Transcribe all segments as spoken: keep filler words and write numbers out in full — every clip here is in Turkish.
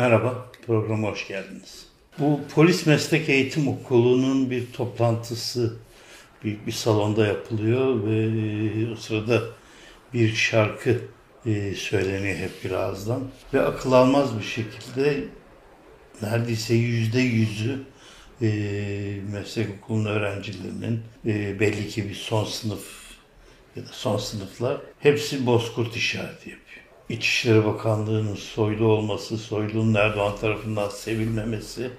Merhaba, programa hoş geldiniz. Bu Polis Meslek Eğitim Okulu'nun bir toplantısı büyük bir salonda yapılıyor ve o sırada bir şarkı söyleniyor hep birazdan. Ve akıl almaz bir şekilde neredeyse yüzde yüzü meslek okulunun öğrencilerinin belli ki bir son sınıf ya da son sınıflar hepsi bozkurt işareti yapıyor. İçişleri Bakanlığı'nın Soylu olması, Soylu'nun Erdoğan tarafından sevilmemesi,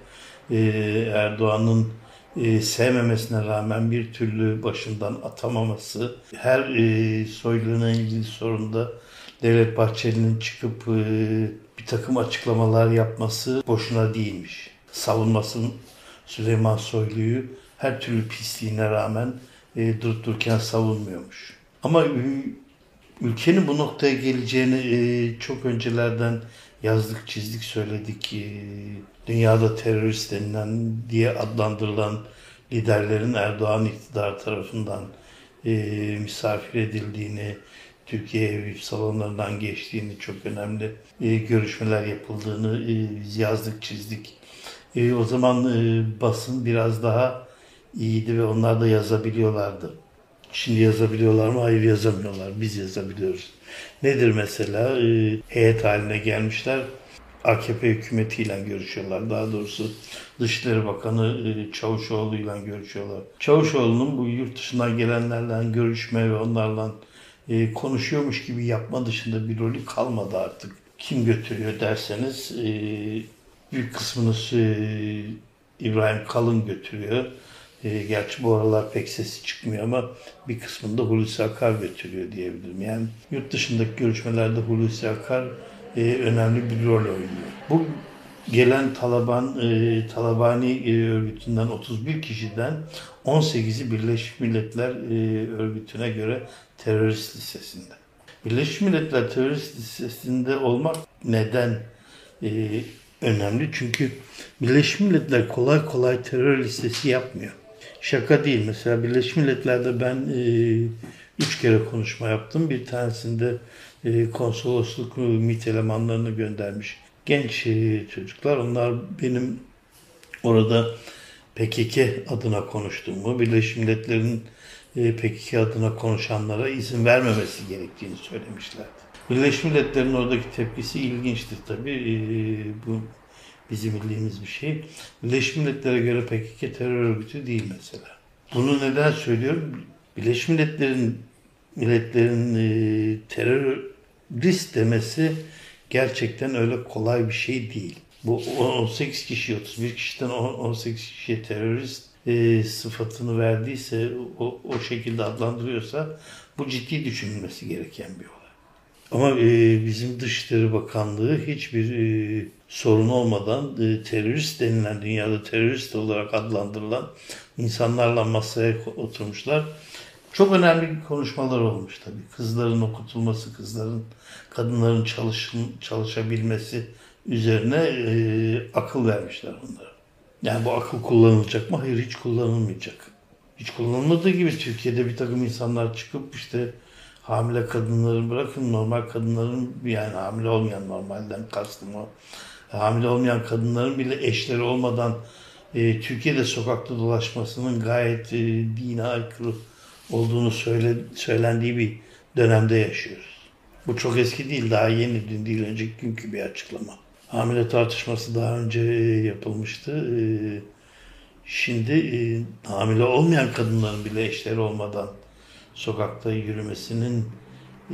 Erdoğan'ın sevmemesine rağmen bir türlü başından atamaması, her Soylu'yla ilgili sorunda Devlet Bahçeli'nin çıkıp bir takım açıklamalar yapması boşuna değilmiş. Savunmasının Süleyman Soylu'yu her türlü pisliğine rağmen durup dururken savunmuyormuş. Ama ülkenin bu noktaya geleceğini çok öncelerden yazdık, çizdik, söyledik. Dünyada terörist denilen diye adlandırılan liderlerin Erdoğan iktidarı tarafından misafir edildiğini, Türkiye salonlarından geçtiğini, çok önemli görüşmeler yapıldığını biz yazdık, çizdik. O zaman basın biraz daha iyiydi ve onlar da yazabiliyorlardı. Şimdi yazabiliyorlar mı? Hayır, yazamıyorlar. Biz yazabiliyoruz. Nedir mesela? E, heyet haline gelmişler. A K P hükümetiyle görüşüyorlar. Daha doğrusu Dışişleri Bakanı e, Çavuşoğlu ile görüşüyorlar. Çavuşoğlu'nun bu yurt dışından gelenlerle görüşme ve onlarla e, konuşuyormuş gibi yapma dışında bir rolü kalmadı artık. Kim götürüyor derseniz e, büyük kısmını e, İbrahim Kalın götürüyor. Gerçi bu aralar pek sesi çıkmıyor ama bir kısmını da Hulusi Akar götürüyor diyebilirim. Yani yurt dışındaki görüşmelerde Hulusi Akar e, önemli bir rol oynuyor. Bu gelen Talaban, e, Talabani e, örgütünden otuz bir kişiden on sekizi Birleşmiş Milletler e, örgütüne göre terörist listesinde. Birleşmiş Milletler terörist listesinde olmak neden e, önemli? Çünkü Birleşmiş Milletler kolay kolay terör listesi yapmıyor. Şaka değil. Mesela Birleşmiş Milletler'de ben e, üç kere konuşma yaptım. Bir tanesinde e, konsolosluk MİT elemanlarını göndermiş genç e, çocuklar. Onlar benim orada P K K adına konuştuğumu, Birleşmiş Milletler'in e, P K K adına konuşanlara izin vermemesi gerektiğini söylemişlerdi. Birleşmiş Milletler'in oradaki tepkisi ilginçtir tabii. E, bu bizim bildiğimiz bir şey. Birleşmiş Milletler'e göre P K K terör örgütü değil mesela. Bunu neden söylüyorum? Birleşmiş Milletler'in milletlerin e, terörist demesi gerçekten öyle kolay bir şey değil. Bu on sekiz kişi, otuz bir kişiden on sekiz kişiye terörist e, sıfatını verdiyse, o, o şekilde adlandırıyorsa bu ciddi düşünülmesi gereken bir olay. Ama e, bizim Dışişleri Bakanlığı hiçbir e, sorun olmadan e, terörist denilen, dünyada terörist olarak adlandırılan insanlarla masaya oturmuşlar. Çok önemli konuşmalar olmuş tabii. Kızların okutulması, kızların, kadınların çalış, çalışabilmesi üzerine e, akıl vermişler onlara. Yani bu akıl kullanılacak mı? Hayır, hiç kullanılmayacak. Hiç kullanılmadığı gibi Türkiye'de bir takım insanlar çıkıp işte hamile kadınların, bırakın normal kadınların, yani hamile olmayan, normalden kastım o, hamile olmayan kadınların bile eşleri olmadan e, Türkiye'de sokakta dolaşmasının gayet e, dine aykırı olduğunu söyle, söylendiği bir dönemde yaşıyoruz. Bu çok eski değil, daha yeni, dün değil, önceki günkü bir açıklama. Hamile tartışması daha önce e, yapılmıştı. E, şimdi e, hamile olmayan kadınların bile eşleri olmadan sokakta yürümesinin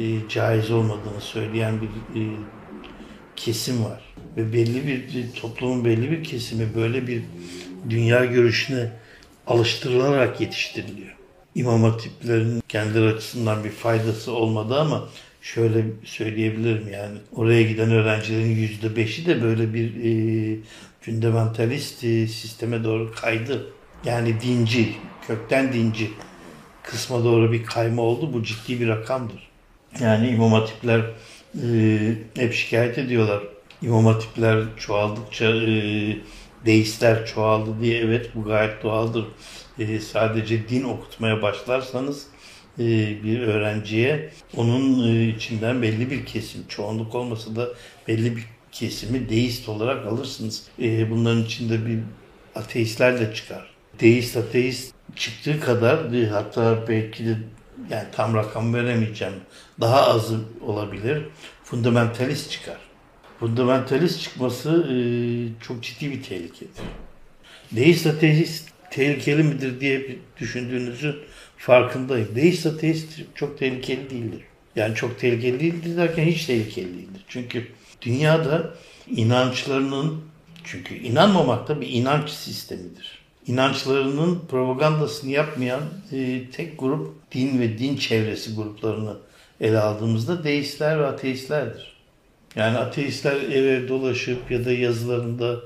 e, caiz olmadığını söyleyen bir e, kesim var. Ve belli bir toplumun belli bir kesimi böyle bir dünya görüşüne alıştırılarak yetiştiriliyor. İmam hatiplerin kendileri açısından bir faydası olmadı ama şöyle söyleyebilirim, yani oraya giden öğrencilerin yüzde beşi de böyle bir e, fundamentalist e, sisteme doğru kaydı. Yani dinci, kökten dinci kısma doğru bir kayma oldu. Bu ciddi bir rakamdır. Yani imam hatipler e, hep şikayet ediyorlar. İmam hatipler çoğaldıkça e, deistler çoğaldı diye. Evet, bu gayet doğaldır. E, sadece din okutmaya başlarsanız e, bir öğrenciye, onun e, içinden belli bir kesim, çoğunluk olmasa da belli bir kesimi deist olarak alırsınız. E, bunların içinde bir ateistler de çıkar. Deist ateist çıktığı kadar, hatta belki de yani tam rakam veremeyeceğim, daha azı olabilir, fundamentalist çıkar. Fundamentalist çıkması e, çok ciddi bir tehlikedir. Deist ateist tehlikeli midir diye düşündüğünüzün farkındayım. Deist ateist çok tehlikeli değildir. Yani çok tehlikeli değildir derken hiç tehlikeli değildir. Çünkü dünyada inançlarının, çünkü inanmamak da bir inanç sistemidir. İnançlarının propagandasını yapmayan e, tek grup din ve din çevresi gruplarını ele aldığımızda deistler ve ateistlerdir. Yani ateistler eve dolaşıp ya da yazılarında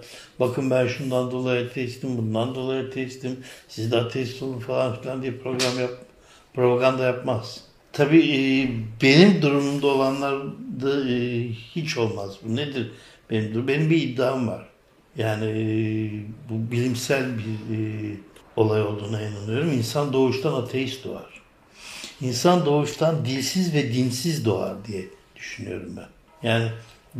bakın ben şundan dolayı ateistim, bundan dolayı ateistim, siz de ateist olun falan filan diye program yap, propaganda yapmaz. Tabii benim durumumda olanlar da hiç olmaz. Bu nedir? Benim, benim bir iddiam var. Yani bu bilimsel bir olay olduğuna inanıyorum. İnsan doğuştan ateist doğar. İnsan doğuştan dilsiz ve dinsiz doğar diye düşünüyorum ben. Yani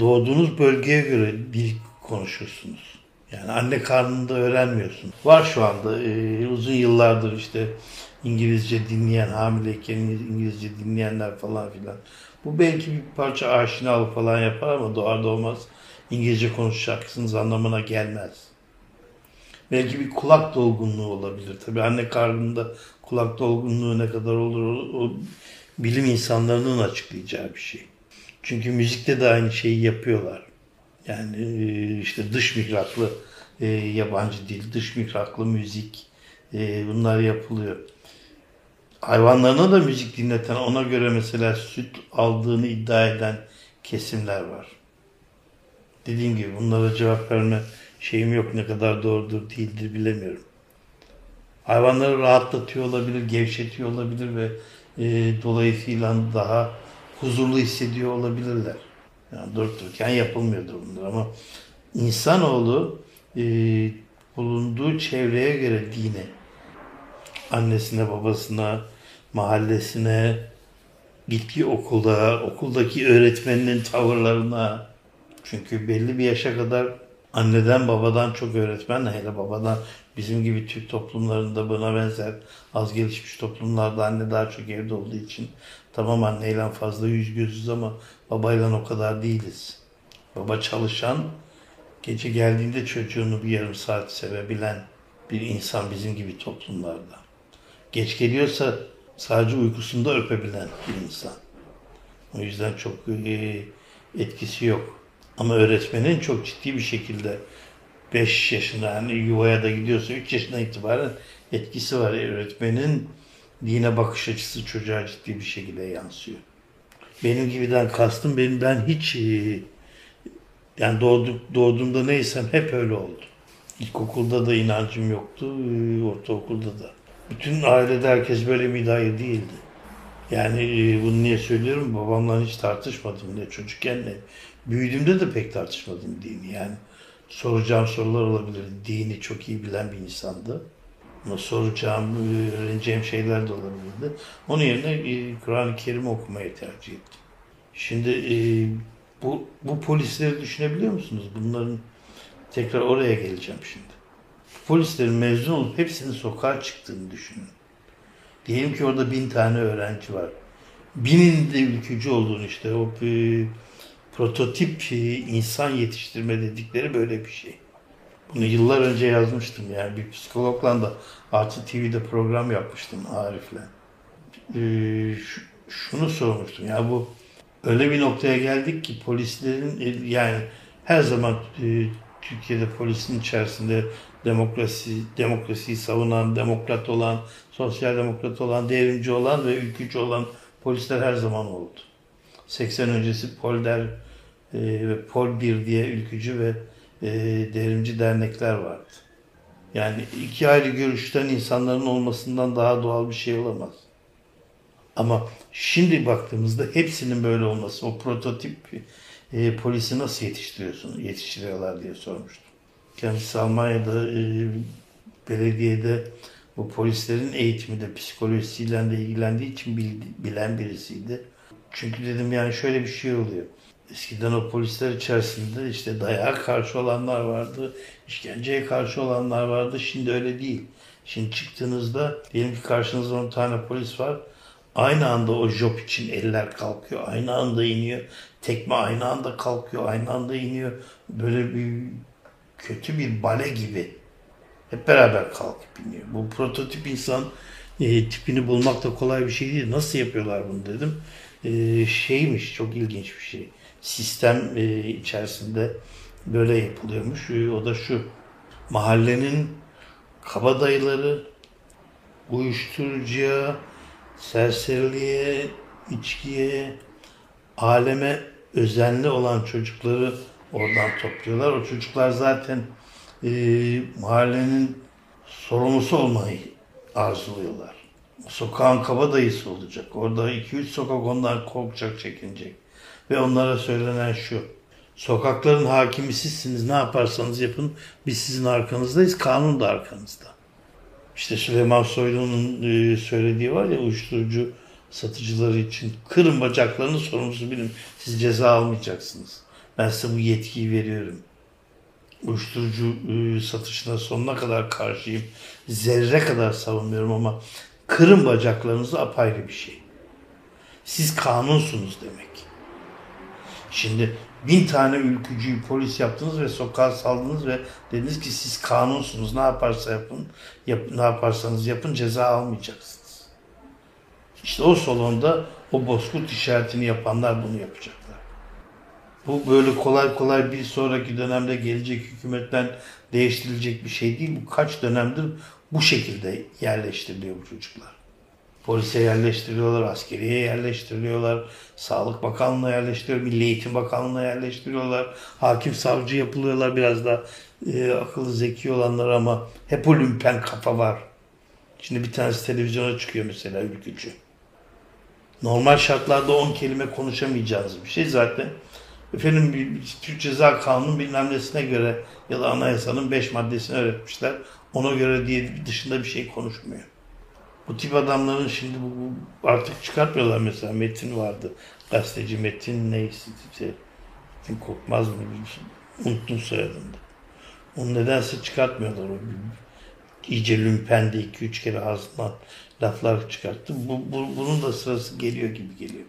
doğduğunuz bölgeye göre dil konuşursunuz. Yani anne karnında öğrenmiyorsunuz. Var şu anda e, uzun yıllardır işte İngilizce dinleyen, hamileyken İngilizce dinleyenler falan filan. Bu belki bir parça aşinalık falan yapar ama doğar doğmaz İngilizce konuşacaksınız anlamına gelmez. Belki bir kulak dolgunluğu olabilir. Tabii anne karnında kulak dolgunluğu ne kadar olur o bilim insanlarının açıklayacağı bir şey. Çünkü müzikte de aynı şeyi yapıyorlar. Yani işte dış mihraklı e, yabancı dil, dış mihraklı müzik e, bunlar yapılıyor. Hayvanlarına da müzik dinleten, ona göre mesela süt aldığını iddia eden kesimler var. Dediğim gibi bunlara cevap verme şeyim yok. Ne kadar doğrudur değildir bilemiyorum. Hayvanları rahatlatıyor olabilir, gevşetiyor olabilir ve e, dolayısıyla daha huzurlu hissediyor olabilirler. Yani durup dururken yapılmıyordur bunlar ama insanoğlu e, bulunduğu çevreye göre dini, annesine, babasına, mahallesine, gittiği okula, okuldaki öğretmeninin tavırlarına, çünkü belli bir yaşa kadar anneden babadan çok öğretmen, hele babadan, bizim gibi Türk toplumlarında buna benzer az gelişmiş toplumlarda anne daha çok evde olduğu için tamam anneyle fazla yüz gözüz ama babayla o kadar değiliz. Baba çalışan, gece geldiğinde çocuğunu bir yarım saat sevebilen bir insan bizim gibi toplumlarda. Geç geliyorsa sadece uykusunda öpebilen bir insan. O yüzden çok etkisi yok. Ama öğretmenin çok ciddi bir şekilde beş yaşında, yani yuvaya da gidiyorsa üç yaşına itibaren etkisi var. Öğretmenin dine bakış açısı çocuğa ciddi bir şekilde yansıyor. Benim gibiden kastım, benim ben hiç yani doğdu, doğduğumda neysem hep öyle oldu. İlkokulda da inancım yoktu, ortaokulda da. Bütün ailede herkes böyle müdahil değildi. Yani bunu niye söylüyorum? Babamla hiç tartışmadım ne çocukken ne. Büyüdüğümde de pek tartışmadım dini yani. Soracağım sorular olabilir. Dini çok iyi bilen bir insandı. Ama soracağım, öğreneceğim şeyler de olabilirdi. Onun yerine Kur'an-ı Kerim okumayı tercih ettim. Şimdi bu, bu polisleri düşünebiliyor musunuz? Bunların tekrar oraya geleceğim şimdi. Polislerin mezun olup hepsinin sokağa çıktığını düşünün. Diyelim ki orada bin tane öğrenci var. Binin de ülkücü olduğunu, işte o prototip insan yetiştirme dedikleri böyle bir şey. Bunu yıllar önce yazmıştım yani bir psikologla da Artı T V'de program yapmıştım Arif'le. Ee, şunu sormuştum ya bu öyle bir noktaya geldik ki polislerin yani her zaman e, Türkiye'de polisin içerisinde demokrasi, demokrasiyi savunan, demokrat olan, sosyal demokrat olan, devrimci olan ve ülkücü olan polisler her zaman oldu. seksen öncesi Pol Der e, ve Pol Bir diye ülkücü ve e, devrimci dernekler vardı. Yani iki ayrı görüşten insanların olmasından daha doğal bir şey olamaz. Ama şimdi baktığımızda hepsinin böyle olması, o prototip e, polisi nasıl yetiştiriyorsun, yetiştiriyorlar diye sormuştum. Kendisi Almanya'da e, belediyede bu polislerin eğitimi de psikolojisiyle de ilgilendiği için bil, bilen birisiydi. Çünkü dedim yani şöyle bir şey oluyor. eskiden o polisler içerisinde işte dayağa karşı olanlar vardı, işkenceye karşı olanlar vardı. Şimdi öyle değil. Şimdi çıktığınızda diyelim ki karşınızda on tane polis var. Aynı anda o job için eller kalkıyor. Aynı anda iniyor. Tekme aynı anda kalkıyor. Aynı anda iniyor. Böyle bir kötü bir bale gibi. Hep beraber kalkıp iniyor. Bu prototip insan e, tipini bulmak da kolay bir şey değil. Nasıl yapıyorlar bunu dedim. E, şeymiş, çok ilginç bir şey. Sistem e, içerisinde böyle yapılıyormuş. E, o da şu. Mahallenin kabadayıları uyuşturucuya, serseriliğe, içkiye, aleme özenli olan çocukları oradan topluyorlar. O çocuklar zaten e, mahallenin sorumlusu olmayı arzuluyorlar. Sokağın kabadayısı olacak. Orada iki üç sokak onlar korkacak, çekinecek. Ve onlara söylenen şu: sokakların hakimi sizsiniz, ne yaparsanız yapın biz sizin arkanızdayız, kanun da arkanızda. İşte Süleyman Soylu'nun söylediği var ya, uyuşturucu satıcıları için kırın bacaklarını, sorumlusu bilin, siz ceza almayacaksınız. Ben size bu yetkiyi veriyorum. Uyuşturucu satışına sonuna kadar karşıyım. Zerre kadar savunmuyorum ama kırın bacaklarınızı, apayrı bir şey. Siz kanunsunuz demek. Şimdi bin tane ülkücüyü polis yaptınız ve sokağa saldınız ve dediniz ki siz kanunsunuz, ne yaparsa yapın, yap, ne yaparsanız yapın ceza almayacaksınız. İşte o salonda o bozkurt işaretini yapanlar bunu yapacaklar. Bu böyle kolay kolay bir sonraki dönemde gelecek hükümetten değiştirilecek bir şey değil. Bu kaç dönemdir bu şekilde yerleştiriliyor bu çocuklar. Polise yerleştiriyorlar, askeriye yerleştiriyorlar, Sağlık Bakanlığı'na yerleştiriyorlar, Milli Eğitim Bakanlığı'na yerleştiriyorlar, hakim savcı yapılıyorlar, biraz da e, akıllı zeki olanlar, ama hep o lümpen kafa var. Şimdi bir tanesi televizyona çıkıyor mesela, ülkücü. Normal şartlarda on kelime konuşamayacağınız bir şey zaten. Efendim bir, bir Türk Ceza Kanunu bilmem nesine göre ya da anayasanın beş maddesini öğretmişler, ona göre diye dışında bir şey konuşmuyor. Bu tip adamların şimdi bu, artık çıkartmıyorlar. Mesela Metin vardı. Gazeteci Metin neyse. Metin Kokmaz mı? Unuttum soyadını da. Onu nedense çıkartmıyorlar. O iyice lümpendi. iki üç kere ağzından laflar çıkarttı. Bu, bu, bunun da sırası geliyor gibi geliyor.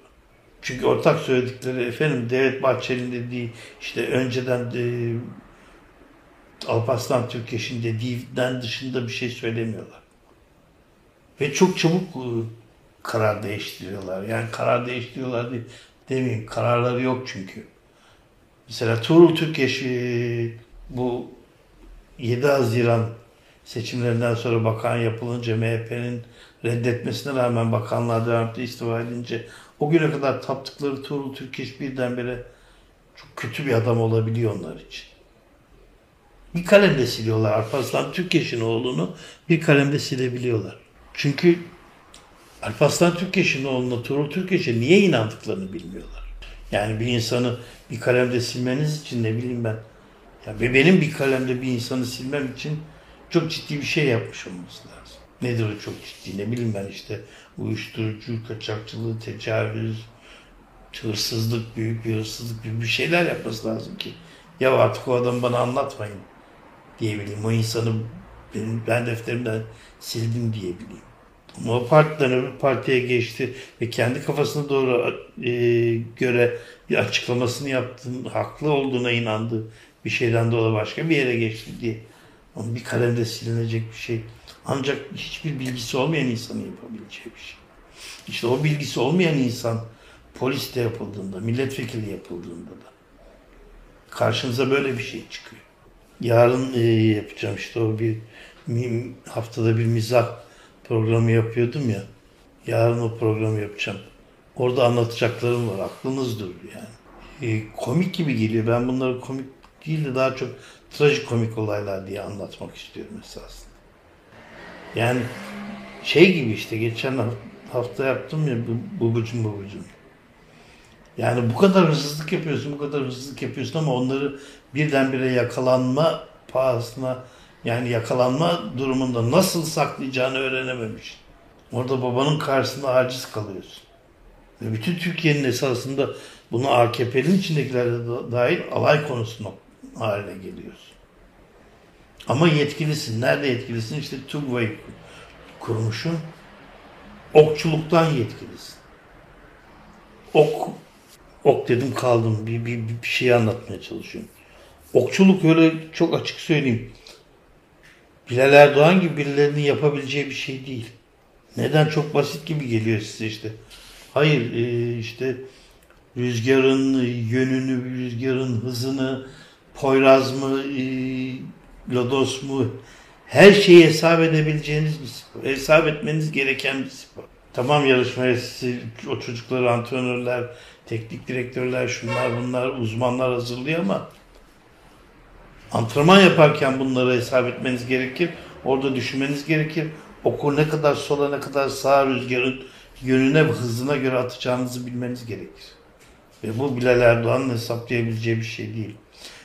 Çünkü ortak söyledikleri efendim Devlet Bahçeli'nin dediği, işte önceden de, Alparslan Türkeş'in dediğinden dışında bir şey söylemiyorlar. Ve çok çabuk karar değiştiriyorlar. Yani karar değiştiriyorlar diye demeyeyim. Kararları yok çünkü. Mesela Tuğrul Türkeş bu yedi Haziran seçimlerinden sonra bakan yapılınca, M H P'nin reddetmesine rağmen bakanlığa dönemde istifa edince, o güne kadar taptıkları Tuğrul Türkeş birdenbire çok kötü bir adam olabiliyor onlar için. Bir kalemle siliyorlar. Alparslan Türkeş'in oğlunu bir kalemle silebiliyorlar. Çünkü Alparslan Türkeş'in oğluna, Tuğrul Türkeş'e niye inandıklarını bilmiyorlar. Yani bir insanı bir kalemde silmeniz için ne bileyim ben. Yani benim bir kalemde bir insanı silmem için çok ciddi bir şey yapmış olması lazım. Nedir o çok ciddi, ne bileyim ben, işte uyuşturucu, kaçakçılığı, tecavüz, hırsızlık, büyük bir hırsızlık gibi bir şeyler yapması lazım ki ya artık o adamı bana anlatmayın diyebileyim. O insanı benim, ben defterimden sildim diyebileyim. Ama o partiden öbür partiye geçti ve kendi kafasına doğru e, göre bir açıklamasını yaptı, haklı olduğuna inandı. Bir şeyden dolayı başka bir yere geçti diye. Ama bir kalemde silinecek bir şey. Ancak hiçbir bilgisi olmayan insanın yapabileceği bir şey. İşte o bilgisi olmayan insan polis de yapıldığında, milletvekili yapıldığında da karşımıza böyle bir şey çıkıyor. Yarın e, yapacağım işte o bir haftada bir mizah programı yapıyordum ya. Yarın o programı yapacağım. Orada anlatacaklarım var. Aklınız durur yani. E, komik gibi geliyor. Ben bunları komik değil de daha çok trajikomik olaylar diye anlatmak istiyorum esasında. Yani şey gibi işte geçen hafta yaptım ya, bubucum bubucum. Yani bu kadar hırsızlık yapıyorsun, bu kadar hırsızlık yapıyorsun ama onları birdenbire yakalanma pahasına, yani yakalanma durumunda nasıl saklayacağını öğrenememiş. Orada babanın karşısında aciz kalıyorsun. bütün Türkiye'nin esasında bunu A K P'nin içindekiler de dahil alay konusuna haline geliyoruz. Ama yetkilisin. Nerede yetkilisin? İşte TÜGVA'yı kurmuşsun. Okçuluktan yetkilisin. Ok, ok dedim kaldım. Bir, bir, bir şey anlatmaya çalışıyorum. Okçuluk öyle çok açık söyleyeyim. Bilal Erdoğan gibi birilerinin yapabileceği bir şey değil. Neden? Çok basit gibi geliyor size işte. Hayır işte rüzgarın yönünü, rüzgarın hızını, Poyraz mı, Lodos mu, her şeyi hesap edebileceğiniz bir spor. Hesap etmeniz gereken bir spor. Tamam, yarışmaya o çocukları antrenörler, teknik direktörler, şunlar bunlar, uzmanlar hazırlıyor ama antrenman yaparken bunları hesap etmeniz gerekir. Orada düşünmeniz gerekir. Oku ne kadar sola ne kadar sağa rüzgarın yönüne ve hızına göre atacağınızı bilmeniz gerekir. Ve bu Bilal Erdoğan'ın hesaplayabileceği bir şey değil.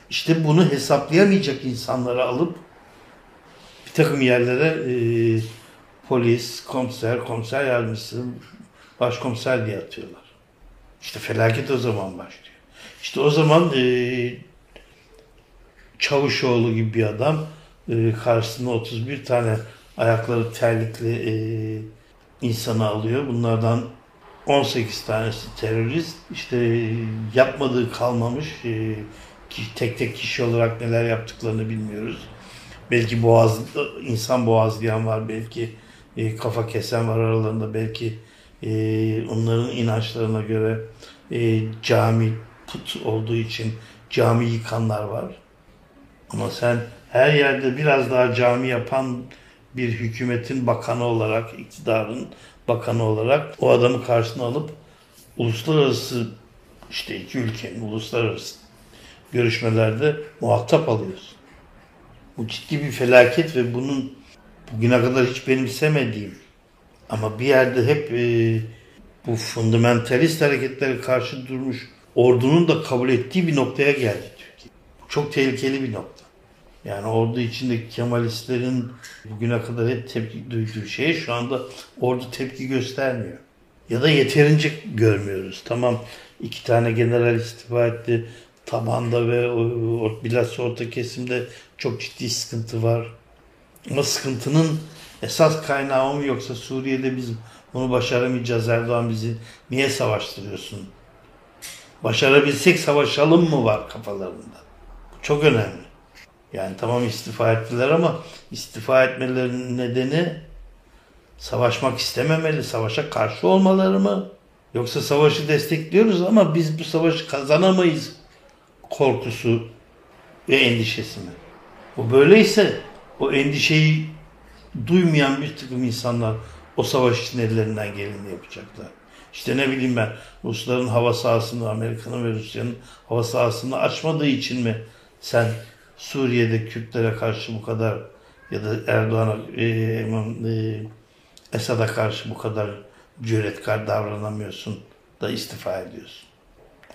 İşte bunu hesaplayamayacak insanları alıp bir takım yerlere e, polis, komiser, komiser yardımcısı, başkomiser diye atıyorlar. İşte felaket o zaman başlıyor. İşte o zaman e, Çavuşoğlu gibi bir adam e, karşısında otuz bir tane ayakları terlikli e, insanı alıyor. Bunlardan on sekiz tanesi terörist. İşte yapmadığı kalmamış. E, tek tek kişi olarak neler yaptıklarını bilmiyoruz. Belki boğaz, insan boğazlayan var. Belki e, kafa kesen var aralarında. Belki e, onların inançlarına göre e, cami put olduğu için cami yıkanlar var. Ama sen her yerde biraz daha cami yapan bir hükümetin bakanı olarak, iktidarın bakanı olarak o adamı karşısına alıp uluslararası, işte iki ülkenin uluslararası görüşmelerde muhatap alıyorsun. Bu ciddi bir felaket ve bunun bugüne kadar hiç benimsemediğim ama bir yerde hep e, bu fundamentalist hareketlere karşı durmuş ordunun da kabul ettiği bir noktaya geldi Türkiye. Bu çok tehlikeli bir nokta. Yani ordu içindeki Kemalistlerin bugüne kadar hep tepki duyduğu şeye şu anda ordu tepki göstermiyor. Ya da yeterince görmüyoruz. Tamam, iki tane general istifa etti. Tabanda ve bilhassa orta kesimde çok ciddi sıkıntı var. Ama sıkıntının esas kaynağı mı yoksa Suriye'de biz bunu başaramayacağız, Erdoğan bizi niye savaştırıyorsun? Başarabilsek savaşalım mı var kafalarında? Bu çok önemli. Yani tamam istifa ettiler ama istifa etmelerinin nedeni savaşmak istememeli, savaşa karşı olmaları mı? Yoksa savaşı destekliyoruz ama biz bu savaşı kazanamayız korkusu ve endişesi mi? O böyleyse o endişeyi duymayan bir takım insanlar o savaş için ellerinden geleni yapacaklar. İşte ne bileyim ben, Rusların hava sahasını, Amerika'nın ve Rusya'nın hava sahasını açmadığı için mi sen Suriye'de Kürtlere karşı bu kadar ya da Erdoğan'a, e, e, Esad'a karşı bu kadar cüretkar davranamıyorsun da istifa ediyorsun?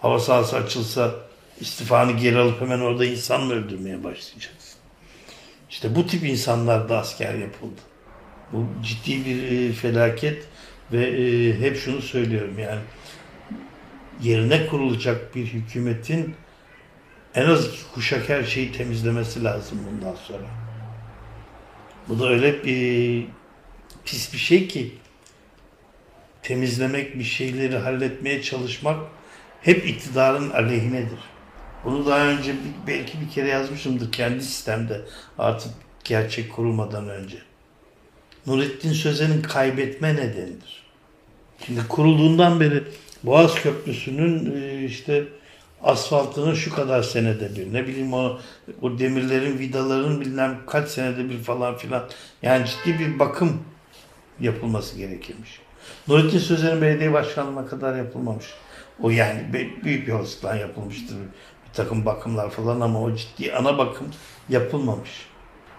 Hava sahası açılsa istifanı geri alıp hemen orada insan mı öldürmeye başlayacaksın? İşte bu tip insanlar da asker yapıldı. Bu ciddi bir felaket ve e, hep şunu söylüyorum, yani yerine kurulacak bir hükümetin en az iki kuşak her şeyi temizlemesi lazım bundan sonra. Bu da öyle bir pis bir şey ki temizlemek, bir şeyleri halletmeye çalışmak hep iktidarın aleyhinedir. Bunu daha önce belki bir kere yazmışımdır kendi sistemde, artık gerçek kurulmadan önce. Nurettin Sözen'in kaybetme nedenidir. Şimdi kurulduğundan beri Boğaz Köprüsü'nün işte asfaltını şu kadar senede bir, ne bileyim o, o demirlerin, vidaların bilmem kaç senede bir falan filan. Yani ciddi bir bakım yapılması gerekirmiş. Nurettin Sözen'in belediye başkanlığına kadar yapılmamış. O yani büyük bir olasılıkla yapılmıştır bir takım bakımlar falan ama o ciddi ana bakım yapılmamış.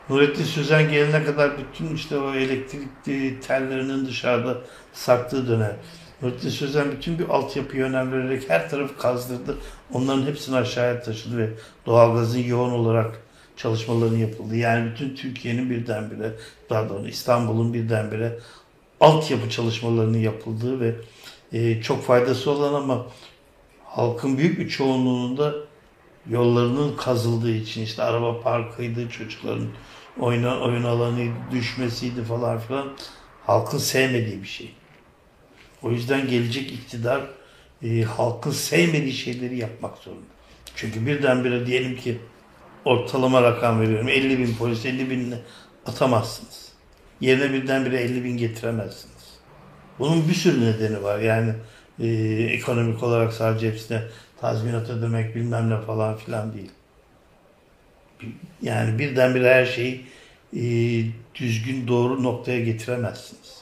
Nurettin Sözen gelene kadar bütün işte o elektrik tellerinin dışarıda sarktığı dönem. Nurettin Sözen bütün bir altyapıya önem vererek her tarafı kazdırdı. Onların hepsini aşağıya taşıdı ve doğalgazın yoğun olarak çalışmalarının yapıldı. Yani bütün Türkiye'nin birdenbire, pardon İstanbul'un birdenbire altyapı çalışmalarının yapıldığı ve e, çok faydası olan ama halkın büyük bir çoğunluğunda yollarının kazıldığı için işte araba parkıydı, çocukların oyna, oyun alanı düşmesiydi falan filan halkın sevmediği bir şey. O yüzden gelecek iktidar e, halkın sevmediği şeyleri yapmak zorunda. Çünkü birdenbire diyelim ki ortalama rakam veriyorum elli bin polis elli binini atamazsınız. Yerine birdenbire elli bin getiremezsiniz. Bunun bir sürü nedeni var. Yani e, ekonomik olarak sadece hepsine tazminat ödemek bilmem ne falan filan değil. Yani birdenbire her şeyi e, düzgün doğru noktaya getiremezsiniz.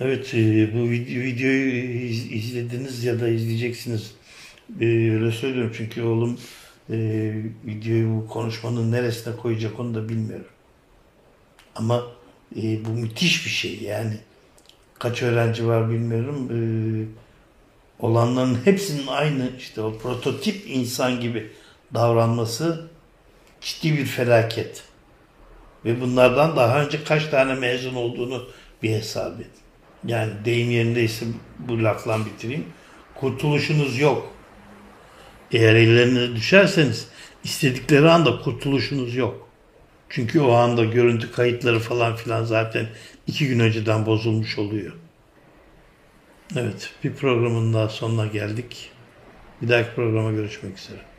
Evet e, bu videoyu izlediniz ya da izleyeceksiniz. E, öyle söylüyorum çünkü oğlum e, videoyu bu konuşmanın neresine koyacak onu da bilmiyorum. Ama e, bu müthiş bir şey yani. Kaç öğrenci var bilmiyorum. E, olanların hepsinin aynı işte o prototip insan gibi davranması ciddi bir felaket. Ve bunlardan daha önce kaç tane mezun olduğunu bir hesap edin. Yani deyim yerindeyse bu lafla bitireyim. Kurtuluşunuz yok. Eğer ellerine düşerseniz istedikleri anda kurtuluşunuz yok. Çünkü o anda görüntü kayıtları falan filan zaten iki gün önceden bozulmuş oluyor. Evet, bir programın daha sonuna geldik. Bir dahaki programa görüşmek üzere.